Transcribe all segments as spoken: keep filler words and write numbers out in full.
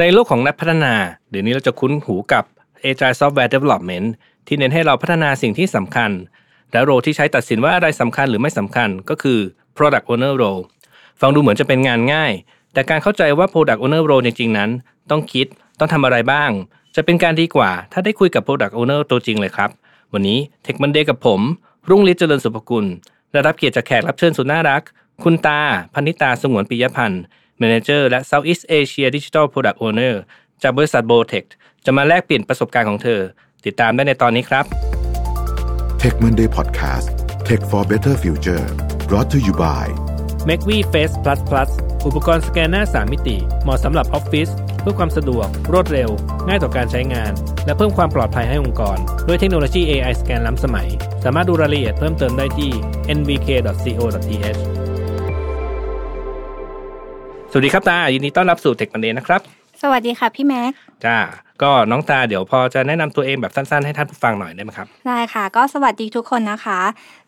ในโลกของนักพัฒนาเดี๋ยวนี้เราจะคุ้นหูกับ Agile Software Development ที่เน้นให้เราพัฒนาสิ่งที่สำคัญและโรที่ใช้ตัดสินว่าอะไรสำคัญหรือไม่สำคัญก็คือ Product Owner Role ฟังดูเหมือนจะเป็นงานง่ายแต่การเข้าใจว่า Product Owner Role จริงๆนั้นต้องคิดต้องทำอะไรบ้างจะเป็นการดีกว่าถ้าได้คุยกับ Product Owner ตัวจริงเลยครับวันนี้ Tech Monday กับผมรุ่งฤทธิ์เจริญสุภกุลได้รับเกียรติจากแขกรับเชิญสุดน่ารักคุณตาพนิตาสงวนปิยพันธ์ Manager และ Southeast Asia Digital Product Owner จากบริษัท Botech จะมาแลกเปลี่ยนประสบการณ์ของเธอติดตามได้ในตอนนี้ครับ Tech Monday Podcast Tech for Better Future brought to you by Macvi Face Plus Plus อุปกรณ์สแกนหน้าสามมิติเหมาะสำหรับออฟฟิศเพื่อความสะดวกรวดเร็วง่ายต่อการใช้งานและเพิ่มความปลอดภัยให้องค์กรด้วยเทคโนโลยี เอ ไอ สแกนล้ำสมัยสามารถดูรายละเอียดเพิ่มเติมได้ที่ เอ็น วี เค ดอท ซี โอ ดอท ที เอช สวัสดีครับตายินดีต้อนรับสู่ Tech Monday นะครับสวัสดีค่ะพี่แม็กจ้าก็น้องตาเดี๋ยวพอจะแนะนำตัวเองแบบสั้นๆให้ท่านผู้ฟังหน่อยได้ไหมครับได้ค่ะก็สวัสดีทุกคนนะคะ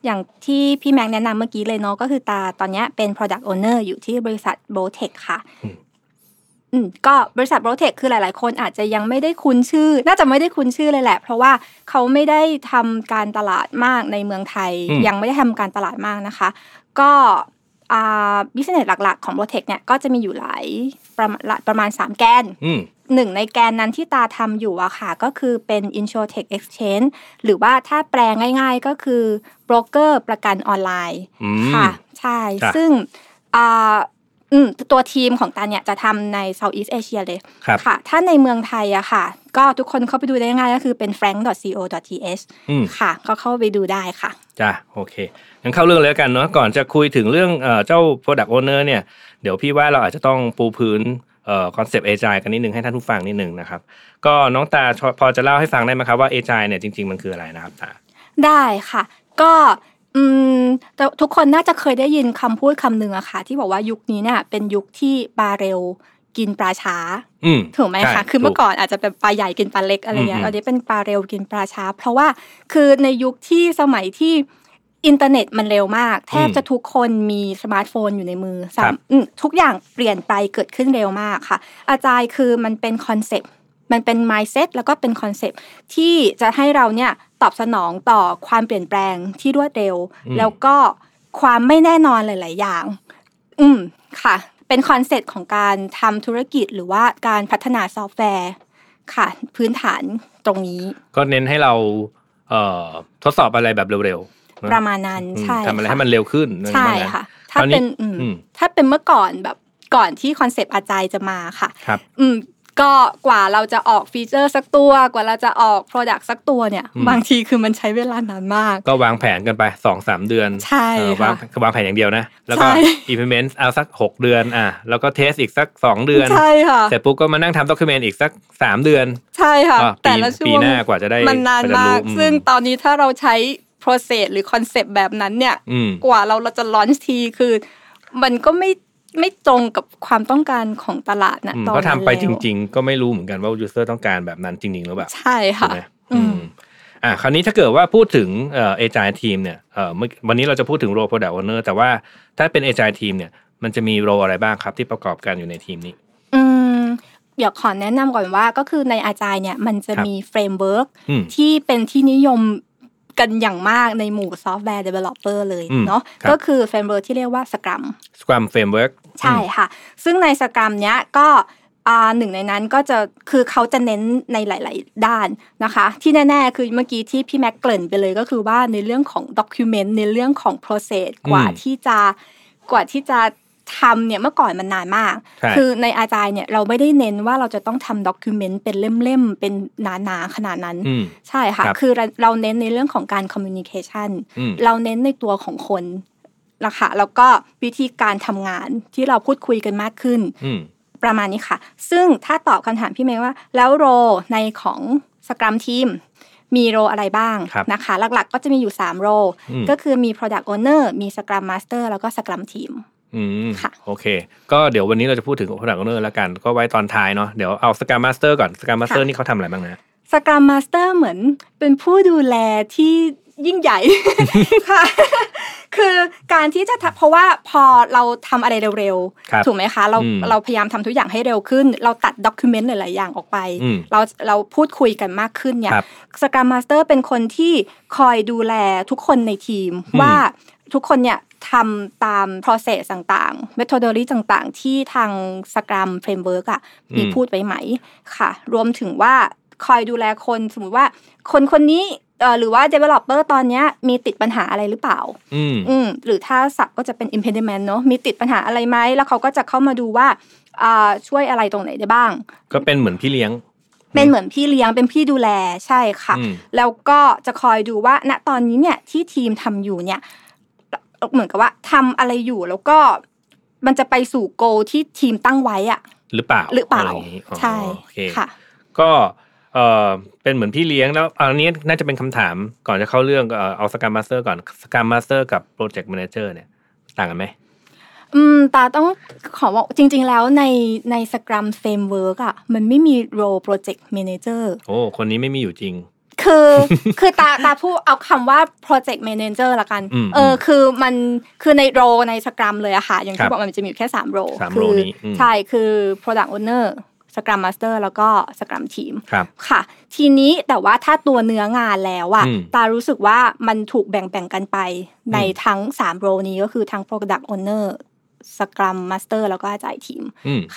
อย่างที่พี่แม็กแนะนำเมื่อกี้เลยเนาะก็คือตาตอนนี้เป็น Product Owner อยู่ที่บริษัท Botech ค่ะก็บริษัท Botech คือหลายๆคนอาจจะยังไม่ได้คุ้นชื่อน่าจะไม่ได้คุ้นชื่อเลยแหละเพราะว่าเขาไม่ได้ทำการตลาดมากในเมืองไทยยังไม่ได้ทำการตลาดมากนะคะก็อ่า business หลักๆของ Botech เนี่ยก็จะมีอยู่หลายประมาณประมาณสามแกนหนึ่งในแกนนั้นที่ตาทำอยู่อะค่ะก็คือเป็น Insurtech Exchange หรือว่าถ้าแปลง่ายๆก็คือโบรกเกอร์ประกันออนไลน์ค่ะใช่ซึ่งอ่าตัวทีมของตาเนี่ยจะทำใน Southeast Asia เลยค่ะถ้าในเมืองไทยอะค่ะก็ทุกคนเข้าไปดูได้ง่ายก็คือเป็น frank ดอท ซี โอ ดอท ที เอช ค่ะก็เข้าไปดูได้ค่ะจ้ะโอเคงั้นเข้าเรื่องเลยแล้วกันเนาะก่อนจะคุยถึงเรื่องเอ่อเจ้า Product Owner เนี่ยเดี๋ยวพี่ว่าเราอาจจะต้องปูพื้นเอ่อคอนเซปต์ Agile กันนิดนึงให้ท่านผู้ฟังนิดนึงนะครับก็น้องตาพอจะเล่าให้ฟังได้มั้ยครับว่า Agile เนี่ยจริงๆมันคืออะไรนะครับตาได้ค่ะก็อืมแต่ทุกคนน่าจะเคยได้ยินคำพูดคำหนึ่งอะค่ะที่บอกว่ายุคนี้เนี่ยเป็นยุคที่ปลาเร็วกินปลาช้าถูกไหมคะคือเมื่อก่อนอาจจะเป็นปลาใหญ่กินปลาเล็กอะไรเงี้ยตอนนี้เป็นปลาเร็วกินปลาช้าเพราะว่าคือในยุคที่สมัยที่อินเทอร์เน็ตมันเร็วมากแทบจะทุกคนมีสมาร์ทโฟนอยู่ในมือทุกอย่างเปลี่ยนไปเกิดขึ้นเร็วมากค่ะอาจารย์คือมันเป็นคอนเซ็ปต์มันเป็น mindset แล้วก็เป็นคอนเซ็ปต์ที่จะให้เราเนี่ยตอบสนองต่อความเปลี่ยนแปลงที่รวดเร็วแล้วก็ความไม่แน่นอนหลายๆอย่างอืมค่ะเป็นคอนเซ็ปต์ของการทำธุรกิจหรือว่าการพัฒนาซอฟต์แวร์ค่ะพื้นฐานตรงนี้ก็เน้นให้เราเอ่อทดสอบอะไรแบบเร็วๆประมาณนั้นใช่ทำอะไรให้มันเร็วขึ้นใช่ค่ะถ้าเป็นถ้าเป็นเมื่อก่อนแบบก่อนที่คอนเซ็ปต์อาจารย์จะมาค่ะครับอืมก็กว่าเราจะออกฟีเจอร์สักตัวกว่าเราจะออก product สักตัวเนี่ยบางทีคือมันใช้เวลานานมากก็วางแผนกันไป สองถึงสาม เดือนใช่วางวางแผนอย่างเดียวนะแล้วก็ implement เอาสักหกเดือนอ่ะแล้วก็ test อีกสักสองเดือนใช่ค่ะเสร็จปุ๊บก็มานั่งทำ document อีกสักสามเดือนใช่ค่ะแต่ละช่วงปีหน้ากว่าจะได้มันนานมากซึ่งตอนนี้ถ้าเราใช้ process หรือ concept แบบนั้นเนี่ยกว่าเราเราจะ launch ทีคือมันก็ไม่ไม่ตรงกับความต้องการของตลาดนะตอนนี้ก็ทำไปจริงๆก็ไม่รู้เหมือนกันว่ายูสเซอร์ต้องการแบบนั้นจริงๆหรือเปล่าใช่ค่ะอืมอ่ะคราวนี้ถ้าเกิดว่าพูดถึงเอ่อ Agile Team เนี่ยเอ่อวันนี้เราจะพูดถึง Role Product Owner แต่ว่าถ้าเป็น Agile Team เนี่ยมันจะมี Role อะไรบ้างครับที่ประกอบกันอยู่ในทีมนี้อืมเดี๋ยวขอแนะนำก่อนว่าก็คือใน Agile เนี่ยมันจะมี Framework ที่เป็นที่นิยมกันอย่างมากในหมู่ software developer เลยเนาะก็คือ framework ที่เรียกว่า Scrum Scrum framework ใช่ค่ะซึ่งใน Scrum เนี้ยก็อ่าหนึ่งในนั้นก็จะคือเขาจะเน้นในหลายๆด้านนะคะที่แน่ๆคือเมื่อกี้ที่พี่แม็กเกริ่นไปเลยก็คือว่าในเรื่องของ document ในเรื่องของ process กว่าที่จะกว่าที่จะทำเนี่ยเมื่อก่อนมันนานมากคือในอาจารย์เนี่ยเราไม่ได้เน้นว่าเราจะต้องทำด็อกิวเมนต์เป็นเล่มๆเป็นหนาๆขนาดนั้นใช่ค่ะคือเราเน้นในเรื่องของการคอมมิวนิเคชันเราเน้นในตัวของคนนะคะแล้วก็วิธีการทำงานที่เราพูดคุยกันมากขึ้นประมาณนี้ค่ะซึ่งถ้าตอบคำถามพี่เมย์ว่าแล้วโรในของสกรัมทีมมีโรอะไรบ้างนะคะหลักๆก็จะมีอยู่สามโรก็คือมี Product Owner มี Scrum Master แล้วก็ Scrum Teamอืมโอเคก็เดี๋ยววันนี้เราจะพูดถึง Product Owner แล้วกันก็ไว้ตอนท้ายเนาะเดี๋ยวเอา Scrum Master ก่อน Scrum Master นี่เขาทำอะไรบ้างนะ Scrum Master เหมือนเป็นผู้ดูแลที่ ยิ่งใหญ่ค่ะคือการที่จะเพราะว่าพอเราทำอะไรเร็วๆถูกไหมคะเราเราพยายามทำทุกอย่างให้เร็วขึ้นเราตัดด็อกิวเมนต์หลายๆอย่างออกไปเราเราพูดคุยกันมากขึ้นเนี่ยสกรัมมาสเตอร์เป็นคนที่คอยดูแลทุกคนในทีมว่าทุกคนเนี่ยทำตาม process ต่างๆ methodology ต่างๆที่ทาง Scrum Framework อ่ะมีพูดไว้ไหมค่ะรวมถึงว่าคอยดูแลคนสมมุติว่าคนคนนี้หรือว่า developer ตอนนี้มีติดปัญหาอะไรหรือเปล่าอืมหรือถ้าศัพท์ก็จะเป็น impediment เนอะมีติดปัญหาอะไรไหมแล้วเขาก็จะเข้ามาดูว่าอ่าช่วยอะไรตรงไหนได้บ้างก็เป็นเหมือนพี่เลี้ยงเป็นเหมือนพี่เลี้ยงเป็นพี่ดูแลใช่ค่ะแล้วก็จะคอยดูว่าณตอนนี้เนี่ยที่ทีมทำอยู่เนี่ยเหมือนกับว่าทำอะไรอยู่แล้วก็มันจะไปสู่โกลที่ทีมตั้งไว้อะหรือเปล่าหรือเปล่าใช่ค่ะก็เออเป็นเหมือนพี่เลี้ยงแล้วอันนี้น่าจะเป็นคำถามก่อนจะเข้าเรื่องเออเอาสกรัมมาสเตอร์ก่อนสกรัมมาสเตอร์กับโปรเจกต์แมเนเจอร์เนี่ยต่างกันไหมอืมตาต้องขอบอกจริงๆแล้วในในสกรัมเฟรมเวิร์กอ่ะมันไม่มีโรโปรเจกต์แมเนเจอร์โอ้คนนี้ไม่มีอยู่จริงคือคือตาตาพูดเอาคำว่า project manager ละกันเออคือมันคือในโรในสกรัมเลยอะค่ะอย่างที่บอกมันจะมีอยู่แค่สามโรคือใช่คือ product owner Scrum Master แล้วก็ Scrum Team ครับค่ะทีนี้แต่ว่าถ้าตัวเนื้องานแล้วอ่ะตารู้สึกว่ามันถูกแบ่งๆกันไปในทั้งสามโรนี้ก็คือทั้ง product owner Scrum Master แล้วก็ Agile Team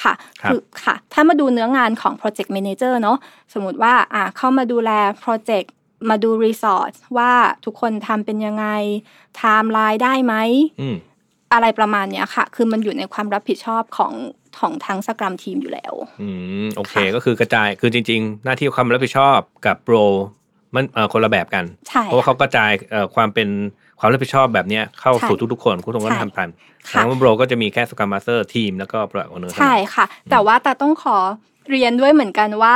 ค่ะคือค่ะถ้ามาดูเนื้องานของ Project Manager เนาะสมมุติว่าอ่ะเข้ามาดูแล Project มาดู Resource ว่าทุกคนทำเป็นยังไง Timeline ได้ไหมอะไรประมาณเนี้ยค่ะคือมันอยู่ในความรับผิดชอบของของทั้ง Scrum Team อยู่แล้วอืมโอเคก็คือกระจายคือจริงๆหน้าที่ความรับผิดชอบกับโปรมันเอ่อคนละแบบกันเพราะว่าเขากระจายเอ่อความเป็นความรับผิดชอบแบบเนี้ยเข้าสู่ทุกๆคนทุกคนก็ทำตามทางโปรก็จะมีแค่ Scrum Master Team แล้วก็ Product Owner ใช่ค่ะแต่ว่าตาต้องขอเรียนด้วยเหมือนกันว่า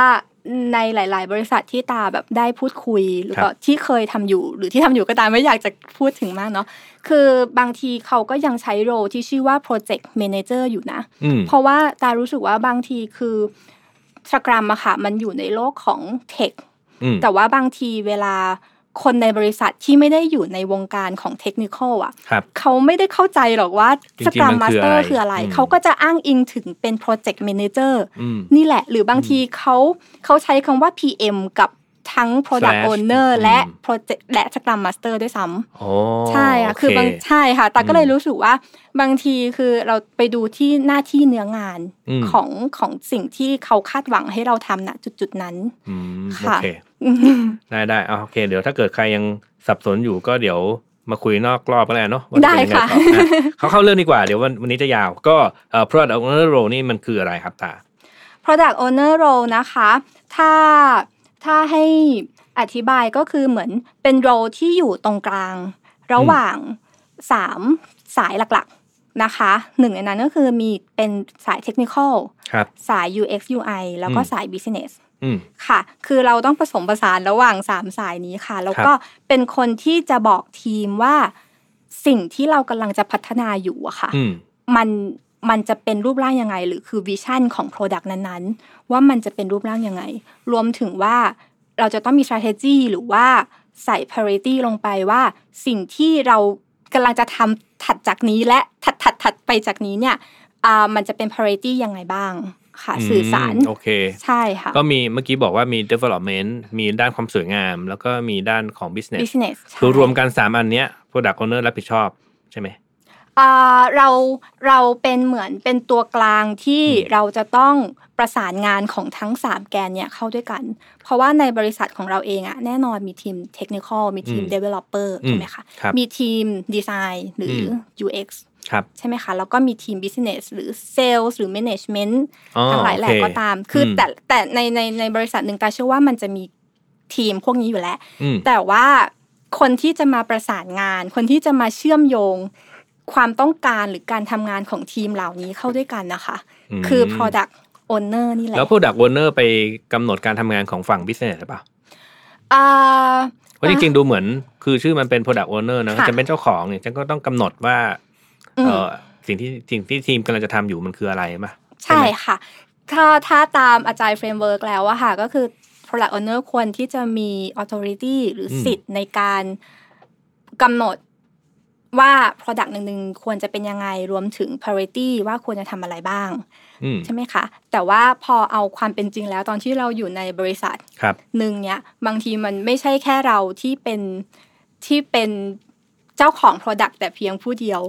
ในหลายๆบริษัทที่ตาแบบได้พูดคุยหรือก็ที่เคยทำอยู่หรือที่ทำอยู่ก็ตามไม่อยากจะพูดถึงมากเนาะคือบางทีเขาก็ยังใช้โรที่ชื่อว่า project manager อยู่นะเพราะว่าตารู้สึกว่าบางทีคือสกรัมอะค่ะมันอยู่ในโลกของเทคแต่ว่าบางทีเวลาคนในบริษัทที่ไม่ได้อยู่ในวงการของเทคนิคอลอ่ะเขาไม่ได้เข้าใจหรอกว่าสกรัมมาสเตอร์คืออะไรเขาก็จะอ้างอิงถึงเป็นโปรเจกต์แมเนเจอร์นี่แหละหรือบางทีเขาเขาใช้คำว่า พี เอ็ม กับทั้ง product owner และโปรเจกต์และสกรัมมาสเตอร์ด้วยซ้ำใช่ค่ะคือบางใช่ค่ะแต่ก็เลยรู้สึกว่าบางทีคือเราไปดูที่หน้าที่เนื้องานของของสิ่งที่เขาคาดหวังให้เราทำณจุดๆนั้นค่ะได้ได้เอาโอเคเดี๋ยวถ้าเกิดใครยังสับสนอยู่ก็เดี๋ยวมาคุยนอกรอบกันแล้วเนาะได้ค่ะเขาเข้าเรื่องดีกว่าเดี๋ยววันนี้จะยาวก็เอ่อ product owner role นี่มันคืออะไรครับตา product owner role นะคะถ้าถ้าให้อธิบายก็คือเหมือนเป็นโรลที่อยู่ตรงกลางระหว่างสามสายหลักๆนะคะหนึ่งในนั้นก็คือมีเป็นสายเทคนิคอลสาย ยู เอ็กซ์ ยู ไอ แล้วก็สาย Business ค่ะคือเราต้องผสมผสานระหว่างสามสายนี้ค่ะแล้วก็เป็นคนที่จะบอกทีมว่าสิ่งที่เรากำลังจะพัฒนาอยู่อะค่ะมันมันจะเป็นรูปร่างยังไงหรือคือวิชั่นของ product นั้นๆว่ามันจะเป็นรูปร่างยังไงรวมถึงว่าเราจะต้องมี strategy หรือว่าใส่ priority ลงไปว่าสิ่งที่เรากำลังจะทำถัดจากนี้และถัดๆๆไปจากนี้เนี่ยอ่ามันจะเป็น priority ยังไงบ้างค่ะสื่อสารโอเคใช่ค่ะก็มีเมื่อกี้บอกว่ามี development มีด้านความสวยงามแล้วก็มีด้านของ business คือรวมกันสามอันเนี้ย product owner รับผิดชอบใช่ไหมอ่าเราเราเป็นเหมือนเป็นตัวกลางที่เราจะต้องประสานงานของทั้งสามแกนเนี่ยเข้าด้วยกันเพราะว่าในบริษัทของเราเองอะแน่นอนมีทีม Technical มีทีม Developer ใช่ไหมคะมีทีม Design หรือ ยู เอ็กซ์ ใช่ไหมคะแล้วก็มีทีม Business หรือ Sales หรือ Management ทั้งหลายแหล่ก็ตามคือแต่แต่ในในในบริษัทหนึ่งตาเชื่อว่ามันจะมีทีมพวกนี้อยู่แล้วแต่ว่าคนที่จะมาประสานงานคนที่จะมาเชื่อมโยงความต้องการหรือการทำงานของทีมเหล่านี้เข้าด้วยกันนะคะคือ product owner นี่แหละแล้ว product owner ไปกำหนดการทำงานของฝั่ง business หรือเปล่าอ่าว่าจริงๆดูเหมือนคือชื่อมันเป็น product owner นะจะเป็นเจ้าของเนี่ยฉันก็ต้องกำหนดว่าเอ่อสิ่งที่สิ่งที่ทีมกำลังจะทำอยู่มันคืออะไรป่ะใช่ค่ะถ้าถ้าตาม Agile Framework แล้วอะค่ะก็คือ product owner ควรที่จะมี authority หรือสิทธิ์ในการ กำหนดว่า product หนึ่งๆควรจะเป็นยังไงรวมถึง priority ว่าควรจะทำอะไรบ้างใช่ไหมคะแต่ว่าพอเอาความเป็นจริงแล้วตอนที่เราอยู่ในบริษัทหนึ่งเนี่ยบางทีมันไม่ใช่แค่เราที่เป็นที่เป็นเจ้าของ product แต่เพียงผู้เดียว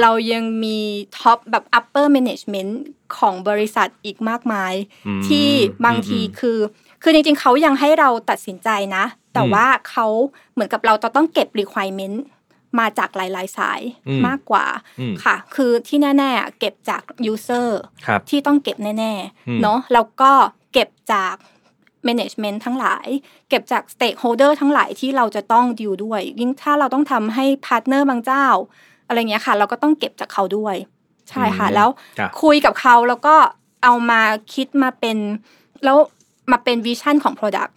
เรายังมีท็อปแบบ upper management ของบริษัทอีกมากมายที่บางทีคือคือจริงๆเขายังให้เราตัดสินใจนะแต่ว่าเขาเหมือนกับเราต้องเก็บ requirementมาจากหลายๆสายมากกว่าค่ะคือที่แน่ๆเก็บจาก user ที่ต้องเก็บแน่ๆเนาะแล้วก็เก็บจาก management ทั้งหลายเก็บจาก stakeholder ทั้งหลายที่เราจะต้องดิวด้วยยิ่งถ้าเราต้องทำให้ partner บางเจ้าอะไรเงี้ยค่ะเราก็ต้องเก็บจากเขาด้วยใช่ค่ะแล้วคุยกับเขาแล้วก็เอามาคิดมาเป็นแล้วมาเป็น vision ของ product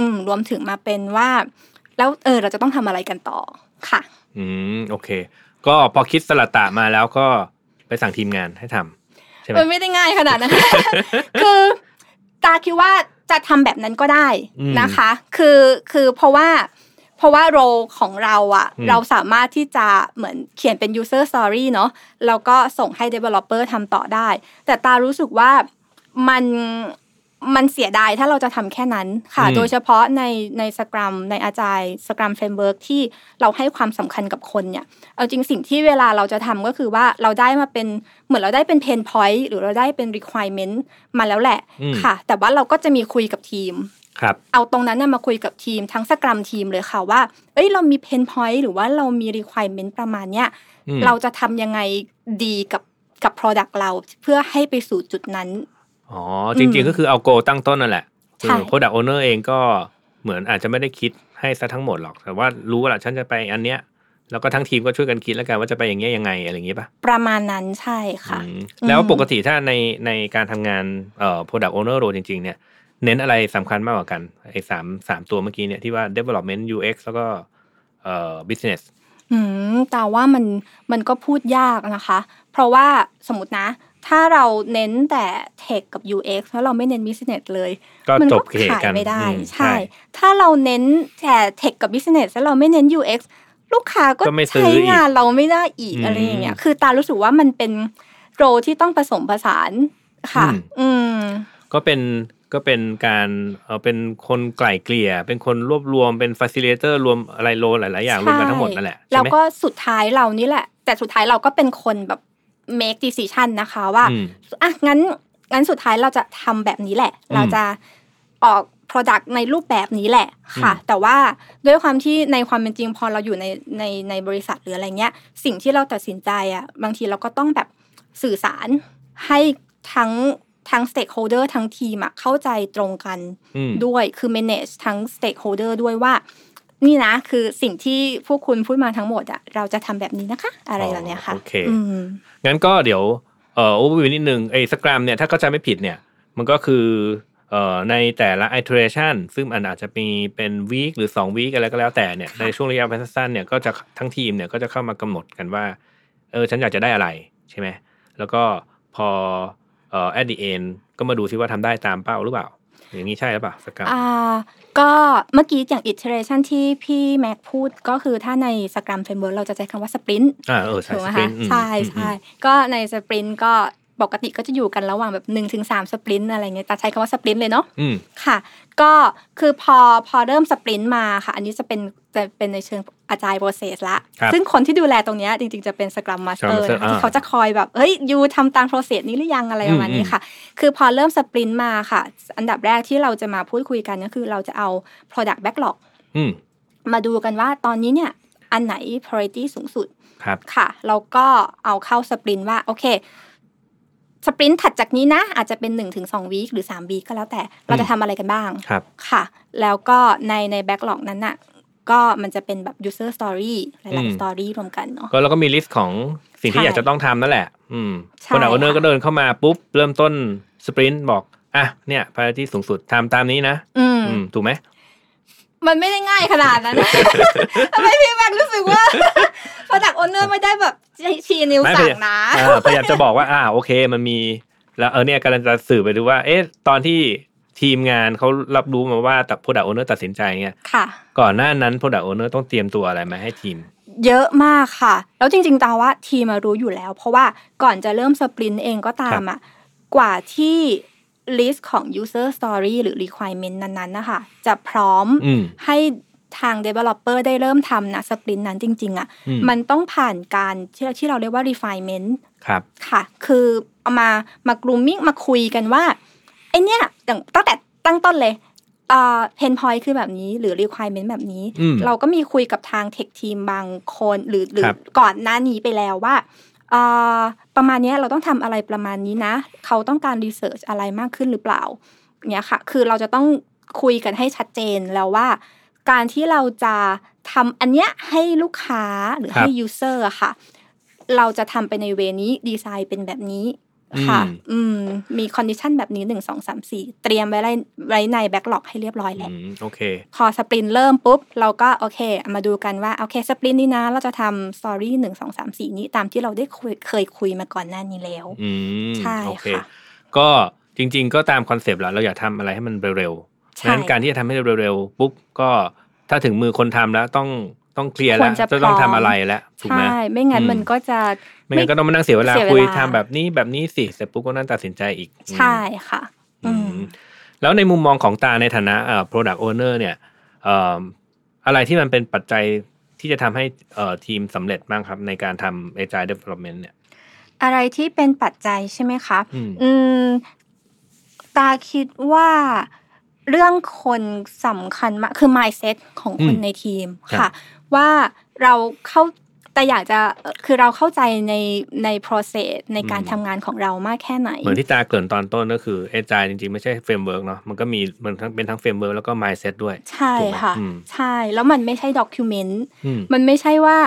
อืมรวมถึงมาเป็นว่าแล้วเออเราจะต้องทำอะไรกันต่อค่ะอืมโอเคก็พอคิดสลัดตะมาแล้วก็ไปสั่งทีมงานให้ทำใช่ไหมมันไม่ได้ง่ายขนาดนั้น คือตาคิดว่าจะทำแบบนั้นก็ได้นะคะคือคือเพราะว่าเพราะว่าโรของเราอะเราสามารถที่จะเหมือนเขียนเป็น user story เนาะแล้วก็ส่งให้ developer ทำต่อได้แต่ตารู้สึกว่ามันมันเสียดายถ้าเราจะทำแค่นั้นค่ะโดยเฉพาะในในสกรัมในอาจารย์สกรัมเฟรมเวิร์กที่เราให้ความสำคัญกับคนเนี่ยเอาจริงสิ่งที่เวลาเราจะทำก็คือว่าเราได้มาเป็นเหมือนเราได้เป็นเพนพอยต์หรือเราได้เป็น requirement มาแล้วแหละค่ะแต่ว่าเราก็จะมีคุยกับทีมเอาตรงนั้นเนี่ยมาคุยกับทีมทั้งสกรัมทีมเลยค่ะว่าเอ้ยเรามีเพนพอยต์หรือว่าเรามี requirement ประมาณเนี้ยเราจะทำยังไงดีกับกับ product เราเพื่อให้ไปสู่จุดนั้นอ๋อจริงๆก็คือเอาโกตั้งต้นนั่นแหละคือ product owner เองก็เหมือนอาจจะไม่ได้คิดให้ซะทั้งหมดหรอกแต่ว่ารู้ว่าฉันจะไปอันเนี้ยแล้วก็ทั้งทีมก็ช่วยกันคิดแล้วกันว่าจะไปอย่างเงี้ยยังไงอะไรอย่างงี้ป่ะประมาณนั้นใช่ค่ะแล้วปกติถ้าในในการทำงานเอ่อ product owner role จริงๆเนี่ยเน้นอะไรสำคัญมากกว่ากันไอ้สาม สามตัวเมื่อกี้เนี่ยที่ว่า development ยู เอ็กซ์ แล้วก็เอ่อ business อืมแต่ว่ามันมันก็พูดยากนะคะเพราะว่าสมมุตินะถ้าเราเน้นแต่ Tech กับ ยู เอ็กซ์ แล้วเราไม่เน้น Business เลยมันก็ขายไม่ได้ใช่ถ้าเราเน้นแต่ Tech กับ Business แล้วเราไม่เน้น ยู เอ็กซ์ ลูกค้าก็ใช้งานเราไม่ได้อีกอะไรอย่างเงี้ยคือตารู้สึกว่ามันเป็นโรที่ต้องผสมผสานค่ะอืมก็เป็นก็เป็นการเอ่อเป็นคนไกล่เกลี่ยเป็นคนรวบรวมเป็น Facilitator รวมอะไรโรหลายๆอย่างรวมกันทั้งหมดนั่นแหละแล้วก็สุดท้ายเรานี่แหละแต่สุดท้ายเราก็เป็นคนแบบmake decision นะคะว่าอ่ะงั้นงั้นสุดท้ายเราจะทำแบบนี้แหละเราจะออก product ในรูปแบบนี้แหละค่ะแต่ว่าด้วยความที่ในความเป็นจริงพอเราอยู่ในในในบริษัทหรืออะไรเงี้ยสิ่งที่เราตัดสินใจอ่ะบางทีเราก็ต้องแบบสื่อสารให้ทั้งทั้ง stakeholder ทั้งทีมอ่ะเข้าใจตรงกันด้วยคือ manage ทั้ง stakeholder ด้วยว่านี่นะคือสิ่งที่พวกคุณพูดมาทั้งหมดอะเราจะทำแบบนี้นะคะอะไรแบบเนี้ยค่ะโอเคงั้นก็เดี๋ยวเอ่อโอเวอร์วิวนิดนึงไอ้สกรัมเนี่ยถ้าเข้าใจไม่ผิดเนี่ยมันก็คือเอ่อในแต่ละ iteration ซึ่งมันอาจจะมีเป็นวีคหรือสองวีคอะไรก็แล้วแต่เนี่ยในช่วงระยะเวลาสั้นๆเนี่ยก็จะทั้งทีมเนี่ยก็จะเข้ามากำหนดกันว่าเออฉันอยากจะได้อะไรใช่มั้ยแล้วก็พอเอ่อ at the end ก็มาดูซิว่าทำได้ตามเป้าหรือเปล่าอย่างนี้ใช่หรือเปล่าสกรัมอ่าก็เมื่อกี้อย่าง iteration ที่พี่แม็กพูดก็คือถ้าใน Scrum Framework เราจะใช้คำว่า sprint อ่าเออใช่ sprint ใช่ๆก็ใน sprint ก็ปกติก็จะอยู่กันระหว่างแบบ หนึ่งถึงสาม sprint อะไรเงี้ยแต่ใช้คำว่า sprint เลยเนาะค่ะก็คือพอพอเริ่ม sprint มาค่ะอันนี้จะเป็นจะเป็นในเชิง agile process ละซึ่งคนที่ดูแลตรงเนี้ยจริงๆจะเป็น Scrum Master ที่เขาจะคอยแบบเฮ้ยยูทำตาม process นี้หรือยังอะไรประมาณนี้ค่ะคือพอเริ่ม sprint มาค่ะอันดับแรกที่เราจะมาพูดคุยกันก็คือเราจะเอา product backlog มาดูกันว่าตอนนี้เนี่ยอันไหน priority สูงสุดค่ะแล้วก็เอาเข้า sprint ว่าโอเคสปรินต์ถัดจากนี้นะอาจจะเป็น หนึ่งถึงสอง วีคหรือสาม วีคก็แล้วแต่เราจะทำอะไรกันบ้างค่ะแล้วก็ในในแบ็คล็อกนั้นน่ะก็มันจะเป็นแบบ user story หลายๆ story รวมกันเนาะก็แล้วก็มีลิสต์ของสิ่งที่อยากจะต้องทำนั่นแหละอืมคนเอาเนอร์ก็เดินเข้ามาปุ๊บเริ่มต้นสปรินต์บอกอ่ะเนี่ย priority สูงสุดทำตามนี้นะอืมถูกไหมมันไม่ได้ง่ายขนาดนั้นทำไมพี่แม็กรู้สึกว่า product owner ไม่ได้แบบชี้นิ้วสั่งนะพยายามจะบอกว่าอ่าโอเคมันมีแล้วเออเนี่ยกำลังจะสื่อไปดูว่าเอ๊ะตอนที่ทีมงานเขารับรู้มาว่า product owner ตัดสินใจเนี่ยก่อนหน้านั้น product owner ต้องเตรียมตัวอะไรมาให้ทีม เยอะมากค่ะแล้วจริงๆตาว่าทีมารู้อยู่แล้วเพราะว่าก่อนจะเริ่มสปรินต์เองก็ตามอ่ะกว่าที่ลิสต์ของ user story หรือ requirement นั้นๆนะคะจะพร้อมให้ทาง developer ได้เริ่มทำนะสปรินต์นั้นจริงๆอ่ะมันต้องผ่านการที่เราที่เราเรียกว่า refinement ครับค่ะคือเอามามา grooming มาคุยกันว่าไอเนี้ยตั้งแต่ตั้งต้นเลยเอ่อ pain point คือแบบนี้หรือ requirement แบบนี้เราก็มีคุยกับทาง tech team บางคนหรือหรือก่อนหน้านี้ไปแล้วว่าเอ่อประมาณนี้เราต้องทำอะไรประมาณนี้นะเขาต้องการ research อะไรมากขึ้นหรือเปล่าเงี้ยค่ะคือเราจะต้องคุยกันให้ชัดเจนแล้วว่าการที่เราจะทำอันเนี้ยให้ลูกค้าหรือให้ user อะค่ะเราจะทำไปในเวนี้ดีไซน์เป็นแบบนี้ค่ะอืมมีคอนดิชั่นแบบนี้หนึ่ง สอง สาม สี่เตรียมไว้ไว้ในแบ็คล็อกให้เรียบร้อยแล้วโอเคพอสปรินต์เริ่มปุ๊บเราก็โอเคมาดูกันว่าโอเคสปรินต์นี้นะเราจะทำสตอรี่หนึ่ง สอง สาม สี่นี้ตามที่เราได้เคยคุยมาก่อนหน้านี้แล้วอืมใช่ค่ะก็จริงๆก็ตามคอนเซปต์แหละเราอยากทำอะไรให้มันเร็วๆงั้นการที่จะทำให้เร็วๆปุ๊บก็ถ้าถึงมือคนทำแล้วต้องต้องเคลียร์แล้วจะต้องทำอะไรแล้วถูกไหมใช่ไม่งั้นมันก็จะไม่งั้นก็ต้องมานั่งเสียเวลาคุยทำแบบนี้แบบนี้สิเสร็จปุ๊บก็นั่นตัดสินใจอีกใช่ค่ะแล้วในมุมมองของตาในฐานะเอ่อ product owner เนี่ยเอ่ออะไรที่มันเป็นปัจจัยที่จะทำให้เอ่อทีมสำเร็จบ้างครับในการทำ Agile Development เนี่ยอะไรที่เป็นปัจจัยใช่ไหมคะอืมตาคิดว่าเรื่องคนสำคัญมากคือ mindset ของคนในทีมค่ะว่าเราเข้าแต่อยากจะคือเราเข้าใจในใน process ในการทำงานของเรามากแค่ไหนเหมือนที่ตาเกริ่นตอนต้นก็คือ Agile จริงๆไม่ใช่ framework เนาะมันก็มีมันทั้งเป็นทั้ง framework แล้วก็ mindset ด้วยใช่ค่ะใช่แล้วมันไม่ใช่ document มันไม่ใช่ว่า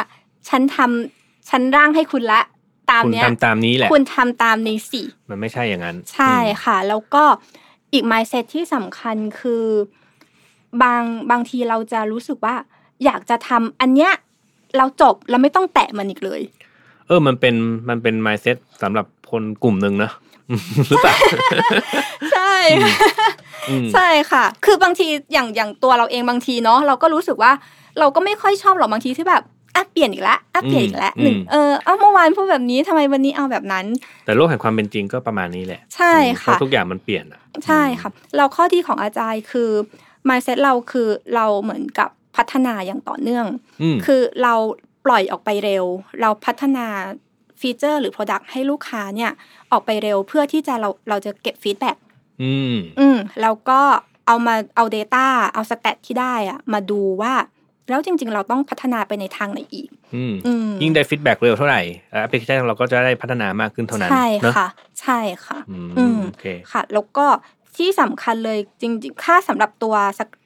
ฉันทำฉันร่างให้คุณละตามเนี้ยคุณทำตามนี้แหละคุณทำตามนี้สิมันไม่ใช่อย่างนั้นใช่ค่ะแล้วก็อีก mindset ที่สำคัญคือบางบางทีเราจะรู้สึกว่าอยากจะทำอันเนี้ยเราจบเราไม่ต้องแตะมันอีกเลยเออมันเป็นมันเป็น mindset สำหรับคนกลุ่มนึงนะหรือเปล่าใช่ใช่ค่ะคือบางทีอย่างอย่างตัวเราเองบางทีเนาะเราก็รู้สึกว่าเราก็ไม่ค่อยชอบหรอกบางทีที่แบบอ่ะเปลี่ยนอีกแล้วอ่ะเปลี่ยนอีกแล้วหนึ่งเออเอ้าเมื่อวานพูดแบบนี้ทำไมวันนี้เอาแบบนั้นแต่โลกแห่งความเป็นจริงก็ประมาณนี้แหละใช่ค่ะเพราะทุกอย่างมันเปลี่ยนอ่ะใช่ค่ะเราข้อดีของอาจารย์คือ mindset เราคือเราเหมือนกับพัฒนาอย่างต่อเนื่องคือเราปล่อยออกไปเร็วเราพัฒนาฟีเจอร์หรือ product ให้ลูกค้าเนี่ยออกไปเร็วเพื่อที่จะเราเราจะเก็บ feedback อืมอืมแล้วก็เอามาเอา data เอา stat ที่ได้อ่ะมาดูว่าแล้วจริงๆเราต้องพัฒนาไปในทางไหนอีกยิ่งได้ฟีดแบ็กเร็วเท่าไหร่แอปพลิเคชันของเราก็จะได้พัฒนามากขึ้นเท่านั้นใช่ค่ะใช่ค่ะโอเคค่ะแล้วก็ที่สำคัญเลยจริงๆค่าสำหรับตัว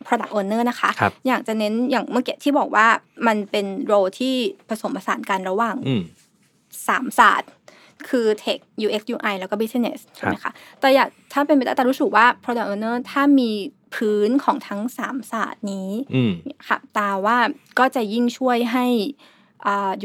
product owner นะคะอยากจะเน้นอย่างเมื่อกี้ที่บอกว่ามันเป็นโรลที่ผสมผสานกันระหว่างสามศาสตร์คือ tech ยู เอ็กซ์ ยู ไอ แล้วก็ business ใช่ไหมคะแต่อยากถ้าเป็นไปได้แต่รู้สึกว่า product owner ถ้ามีพื้นของทั้งสามศาสตร์นี้ค่ะตาว่าก็จะยิ่งช่วยให้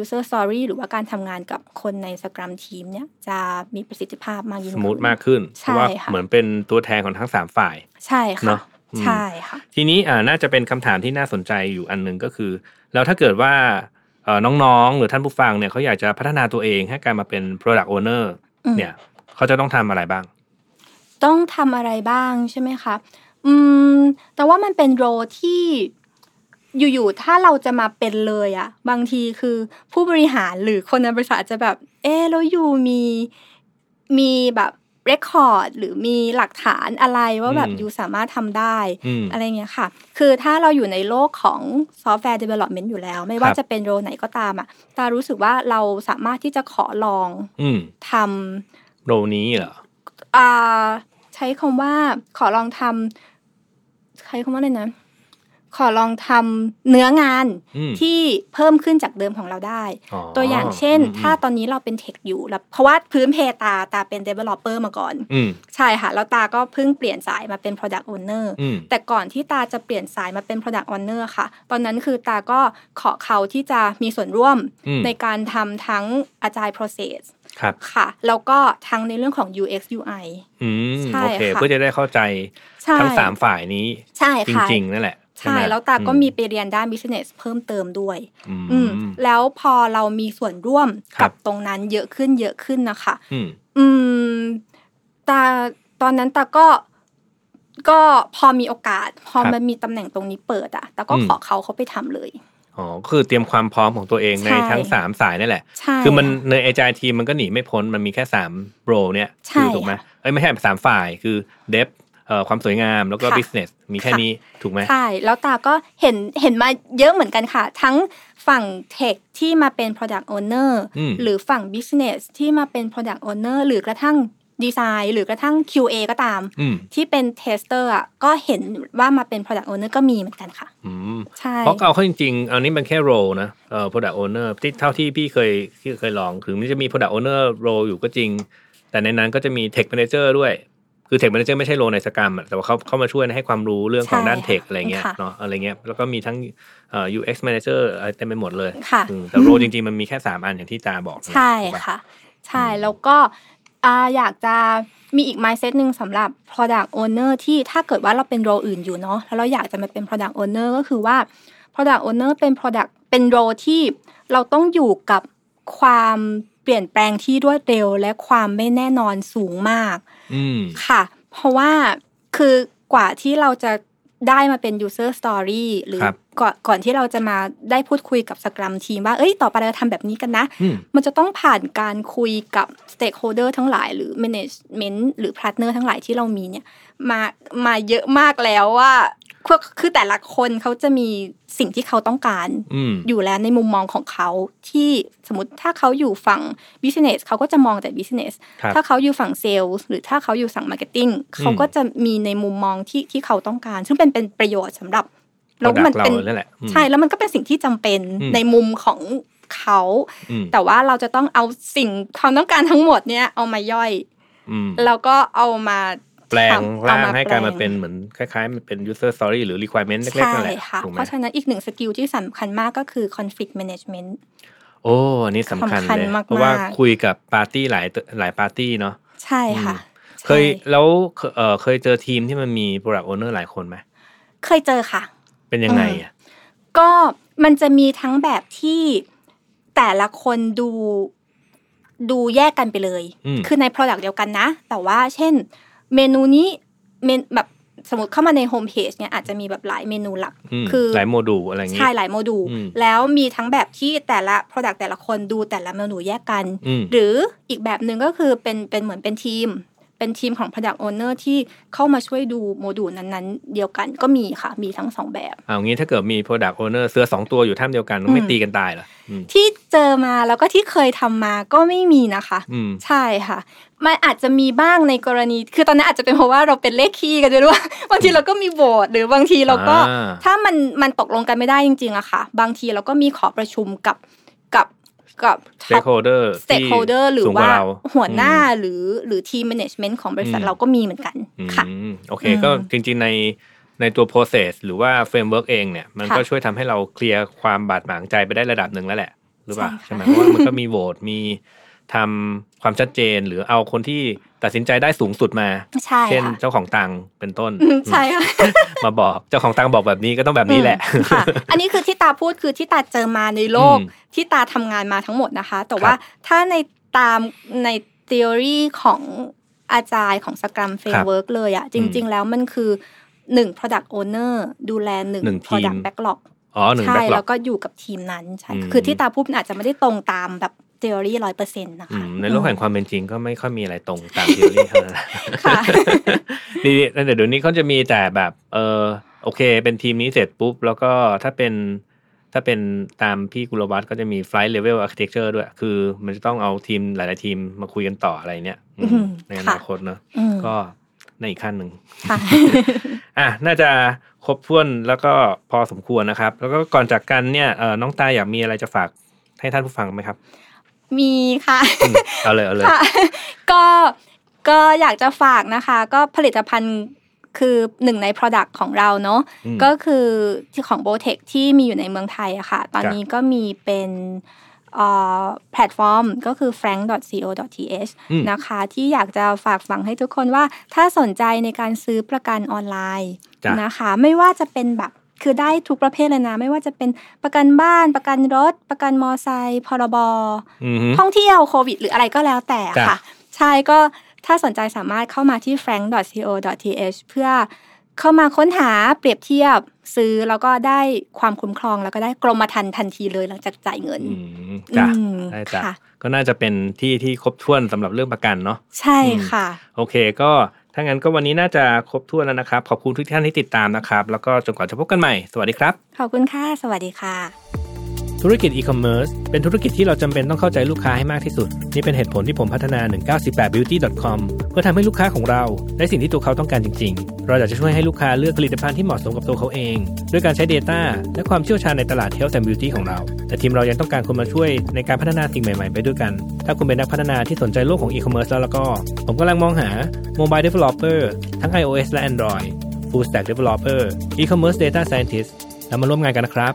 user story หรือว่าการทำงานกับคนใน Scrum Team เนี่ยจะมีประสิทธิภาพมากยิ่งขึ้นสมูทมากขึ้นเพราะว่าเหมือนเป็นตัวแทนของทั้งสามฝ่ายใช่ค่ะใช่ค่ะทีนี้น่าจะเป็นคำถามที่น่าสนใจอยู่อันนึงก็คือแล้วถ้าเกิดว่าน้องๆหรือท่านผู้ฟังเนี่ยเขาอยากจะพัฒนาตัวเองให้กลายมาเป็น product owner เนี่ยเขาจะต้องทำอะไรบ้างต้องทำอะไรบ้างใช่ไหมคะอืมแต่ว่ามันเป็นโรที่อยู่ๆถ้าเราจะมาเป็นเลยอะบางทีคือผู้บริหารหรือคนในบริษัทจะแบบเออแล้วอยู่มีมีแบบเรคคอร์ดหรือมีหลักฐานอะไรว่าแบบอยู่สามารถทำได้อะไรเงี้ยค่ะคือถ้าเราอยู่ในโลกของซอฟต์แวร์ development อยู่แล้วไม่ว่าจะเป็นโรไหนก็ตามอะแต่รู้สึกว่าเราสามารถที่จะขอลองทำโรนี้เหรออ่าใช้คำว่าขอลองทำใครเขาว่าเลยนะขอลองทำเนื้องานที่เพิ่มขึ้นจากเดิมของเราได้ตัวอย่างเช่นถ้าตอนนี้เราเป็นเทคอยู่แล้วเพราะว่าพื้นเพตาตาเป็น developer มาก่อนใช่ค่ะแล้วตาก็เพิ่งเปลี่ยนสายมาเป็น product owner แต่ก่อนที่ตาจะเปลี่ยนสายมาเป็น product owner ค่ะตอนนั้นคือตาก็ขอเขาที่จะมีส่วนร่วมในการทำทั้ง agile process ค่ะแล้วก็ทั้งในเรื่องของ ยู เอ็กซ์ ยู ไอ อืมโอเคเพื่อจะได้เข้าใจทั้งสามฝ่ายนี้จริงๆนั่นแหละ ใช่แล้วตาก็มีไปเรียนด้าน business เพิ่มเติมด้วยอืมแล้วพอเรามีส่วนร่วมกับตรงนั้นเยอะขึ้นเยอะขึ้นนะคะอืมตาตอนนั้นตาก็ก็พอมีโอกาสพอมันมีตำแหน่งตรงนี้เปิดอ่ะตาก็ขอเขาเขาไปทำเลยอ๋อคือเตรียมความพร้อมของตัวเองในทั้งสามสายนั่นแหละคือมันใน เอ จี ไอ ทีมมันก็หนีไม่พ้นมันมีแค่สามโรเนี่ยคือถูกมั้ยเอ้ยไม่ใช่สามฝ่ายคือ Dev เอ่อความสวยงามแล้วก็ Business มีแค่นี้ถูกมั้ยใช่แล้วตาก็เห็นเห็นมาเยอะเหมือนกันค่ะทั้งฝั่ง Tech ที่มาเป็น Product Owner หรือฝั่ง Business ที่มาเป็น Product Owner หรือกระทั่ง Design หรือกระทั่ง คิว เอ ก็ตามที่เป็น Tester อ่ะก็เห็นว่ามาเป็น Product Owner ก็มีเหมือนกันค่ะเพราะเอาเข้าจริงๆอันนี้มันแค่ role นะเอ่อ product owner ที่เท่าที่พี่เคยเคยลองคือมันจะมี product owner role อยู่ก็จริงแต่ในนั้นก็จะมี tech manager ด้วยคือ tech manager ไม่ใช่ role ในสกรัมแต่ว่าเขาเข้ามาช่วยให้ความรู้เรื่องของด้าน tech อะไรเงี้ยเนาะอะไรเงี้ยแล้วก็มีทั้งเอ่อ ยู เอ็กซ์ manager อะไรเต็มไปหมดเลยแต่ role จริงๆมันมีแค่สามอันอย่างที่ตาบอกใช่ค่ะใช่แล้วก็อ่าอยากจะมีอีก mindset นึงสำหรับ product owner ที่ถ้าเกิดว่าเราเป็น role อื่นอยู่เนาะแล้วเราอยากจะมาเป็น product owner ก็คือว่า product owner เป็น product เป็น role ที่เราต้องอยู่กับความเปลี่ยนแปลงที่รวดเร็วและความไม่แน่นอนสูงมากอืมค่ะเพราะว่าคือกว่าที่เราจะได้มาเป็น user story หรือก่อนก่อนที่เราจะมาได้พูดคุยกับสกรัมทีมว่าเอ้ยต่อไปเราทำแบบนี้กันนะมันจะต้องผ่านการคุยกับ stakeholder ทั้งหลายหรือ management หรือ partner ทั้งหลายที่เรามีเนี่ยมามาเยอะมากแล้วว่าคือแต่ละคนเขาจะมีสิ่งที่เขาต้องการอยู่แล้วในมุมมองของเขาที่สมมติถ้าเขาอยู่ฝั่ง business เขาก็จะมองแต่ business ถ้าเขาอยู่ฝั่ง sales หรือถ้าเขาอยู่ฝั่ง marketing เขาก็จะมีในมุมมองที่ที่เขาต้องการซึ่งเป็นเป็นประโยชน์สำหรับแล้วมันเป็นใช่แล้วมันก็เป็นสิ่งที่จำเป็นในมุมของเขาแต่ว่าเราจะต้องเอาสิ่งความต้องการทั้งหมดเนี่ยเอามาย่อยแล้วก็เอามาแปลงร่างให้กลายมาเป็นเหมือนคล้ายๆมันเป็น user story หรือ requirement เล็กๆนั่นแหละถูกไหมเพราะฉะนั้นอีกหนึ่งสกิลที่สำคัญมากก็คือ conflict management โอ้อันนี้สำคัญเลยเพราะว่าคุยกับปาร์ตี้หลายหลายปาร์ตี้เนาะใช่ค่ะเคยแล้วเคยเจอทีมที่มันมี product owner หลายคนไหมเคยเจอค่ะเป็นยังไงอ่ะก็มันจะมีทั้งแบบที่แต่ละคนดูดูแยกกันไปเลยคือใน product เดียวกันนะแต่ว่าเช่นเมนูนี้เมนแบบสมมติเข้ามาในโฮมเพจเนี่ยอาจจะมีแบบหลายเมนูหลักคือหลายโมดูลอะไรเงี้ยใช่หลายโมดูลแล้วมีทั้งแบบที่แต่ละ product แต่ละคนดูแต่ละเมนูแยกกันหรืออีกแบบนึงก็คือเป็นเป็นเหมือนเป็นทีมเป็นทีมของ product owner ที่เข้ามาช่วยดูโมดูลนั้นๆเดียวกันก็มีค่ะมีทั้งสองแบบเอางี้ถ้าเกิดมี product owner เสื้อสองตัวอยู่ท่ามเดียวกันไม่ตีกันตายเหรอที่เจอมาแล้วก็ที่เคยทำมาก็ไม่มีนะคะใช่ค่ะมันอาจจะมีบ้างในกรณีคือตอนนั้นอาจจะเป็นเพราะว่าเราเป็นเลขคี่กันด้วยว่าบางทีเราก็มีโหวตหรือบางทีเราก็ถ้ามันมันตกลงกันไม่ได้จริงๆอะค่ะบางทีเราก็มีขอประชุมกับกับกับ stakeholder stakeholder หรือว่าหัวหน้าหรือหรือทีม management ของบริษัทเราก็มีเหมือนกันค่ะโอเคก็จริงๆในในตัว process หรือว่า framework เองเนี่ยมันก็ช่วยทำให้เราเคลียร์ความบาดหมางใจไปได้ระดับหนึ่งแล้วแหละหรือเปล่าใช่ไหมเพราะว่ามันก็มีโหวตมีทำความชัดเจนหรือเอาคนที่ตัดสินใจได้สูงสุดมาเช่นเจ้าของตังเป็นต้นใช่ค่ะมาบอกเจ้าของตังบอกแบบนี้ก็ต้องแบบนี้แหละค่ะอันนี้คือที่ตาพูดคือที่ตาเจอมาในโลกที่ตาทำงานมาทั้งหมดนะคะแต่ว่าถ้าในตามใน theory ของอาจารย์ของ Scrum Framework เลยอ่ะจริงๆแล้วมันคือหนึ่ง product owner ดูแลหนึ่ง product backlog อ๋อหนึ่ง backlog ใช่แล้วก็อยู่กับทีมนั้นใช่คือที่ตาพูดอาจจะไม่ได้ตรงตามแบบtheory หนึ่งร้อยเปอร์เซ็นต์ นะคะในโลกแห่งความเป็นจริงก็ไม่ค่อยมีอะไรตรงตาม theory เท่านั้นค่ะดีๆแต่เดี๋ยวนี้เขาจะมีแต่แบบเออโอเคเป็นทีมนี้เสร็จปุ๊บแล้วก็ถ้าเป็นถ้าเป็นตามพี่กุลวัฒน์ก็จะมี flight level architecture ด้วยคือมันจะต้องเอาทีมหลายๆทีมมาคุยกันต่ออะไรเนี้ยในอนาคตเนาะก็ในอีกขั้นหนึ่งอ่ะน่าจะครบถ้วนแล้วก็พอสมควรนะครับแล้วก็ก่อนจากกันเนี่ยเอ่อน้องตาอยากมีอะไรจะฝากให้ท่านผู้ฟังมั้ยครับมีค่ะเอาเลยเอาเลยก็ก็อยากจะฝากนะคะก็ผลิตภัณฑ์คือหนึ่งใน product ของเราเนาะก็คือที่ของ Botech ที่มีอยู่ในเมืองไทยอะค่ะตอนนี้ก็มีเป็นเอ่อแพลตฟอร์มก็คือ frank ดอท ซี โอ ดอท ที เอช นะคะที่อยากจะฝากฝังให้ทุกคนว่าถ้าสนใจในการซื้อประกันออนไลน์นะคะไม่ว่าจะเป็นแบบ คือได้ทุกประเภทเลยนะไม่ว่าจะเป็นประกันบ้านประกันรถประกันมอไซค์พรบท่องเที่ยวโควิดหรืออะไรก็แล้วแต่ค่ะใช่ก็ถ้าสนใจสามารถเข้ามาที่ แฟรงก์ ดอท ซี โอ ดอท ที เอช เพื่อเข้ามาค้นหาเปรียบเทียบซื้อแล้วก็ได้ความคุ้มครองแล้วก็ได้กรมธรรม์ทันทีเลยหลังจากจ่ายเงินจ้ะได้จ้ะก็น่าจะเป็นที่ที่ครบถ้วนสำหรับเรื่องประกันเนาะใช่ค่ะโอเคก็ถ้างั้นก็วันนี้น่าจะครบถ้วนแล้วนะครับขอบคุณทุกท่านที่ติดตามนะครับแล้วก็จนกว่าจะพบกันใหม่สวัสดีครับขอบคุณค่ะสวัสดีค่ะธุรกิจอีคอมเมิร์ซเป็นธุรกิจที่เราจำเป็นต้องเข้าใจลูกค้าให้มากที่สุดนี่เป็นเหตุผลที่ผมพัฒนา หนึ่งเก้าสี่แปด บิวตี้ ดอท คอม เพื่อทำให้ลูกค้าของเราได้สิ่งที่ตัวเขาต้องการจริงๆเราอยากจะช่วยให้ลูกค้าเลือกผลิตภัณฑ์ที่เหมาะสมกับตัวเขาเองด้วยการใช้ Data และความเชี่ยวชาญในตลาด Health and Beauty ของเราแต่ทีมเรายังต้องการคนมาช่วยในการพัฒนาสิ่งใหม่ๆไปด้วยกันถ้าคุณเป็นนักพัฒนาที่สนใจโลกของอีคอมเมิร์ซแล้วก็ผมกำลังมองหา Mobile Developer ทั้ง iOS และ Android Full Stack Developer E-commerce Data Scientist แล้วมาร่วมงานกันนะครับ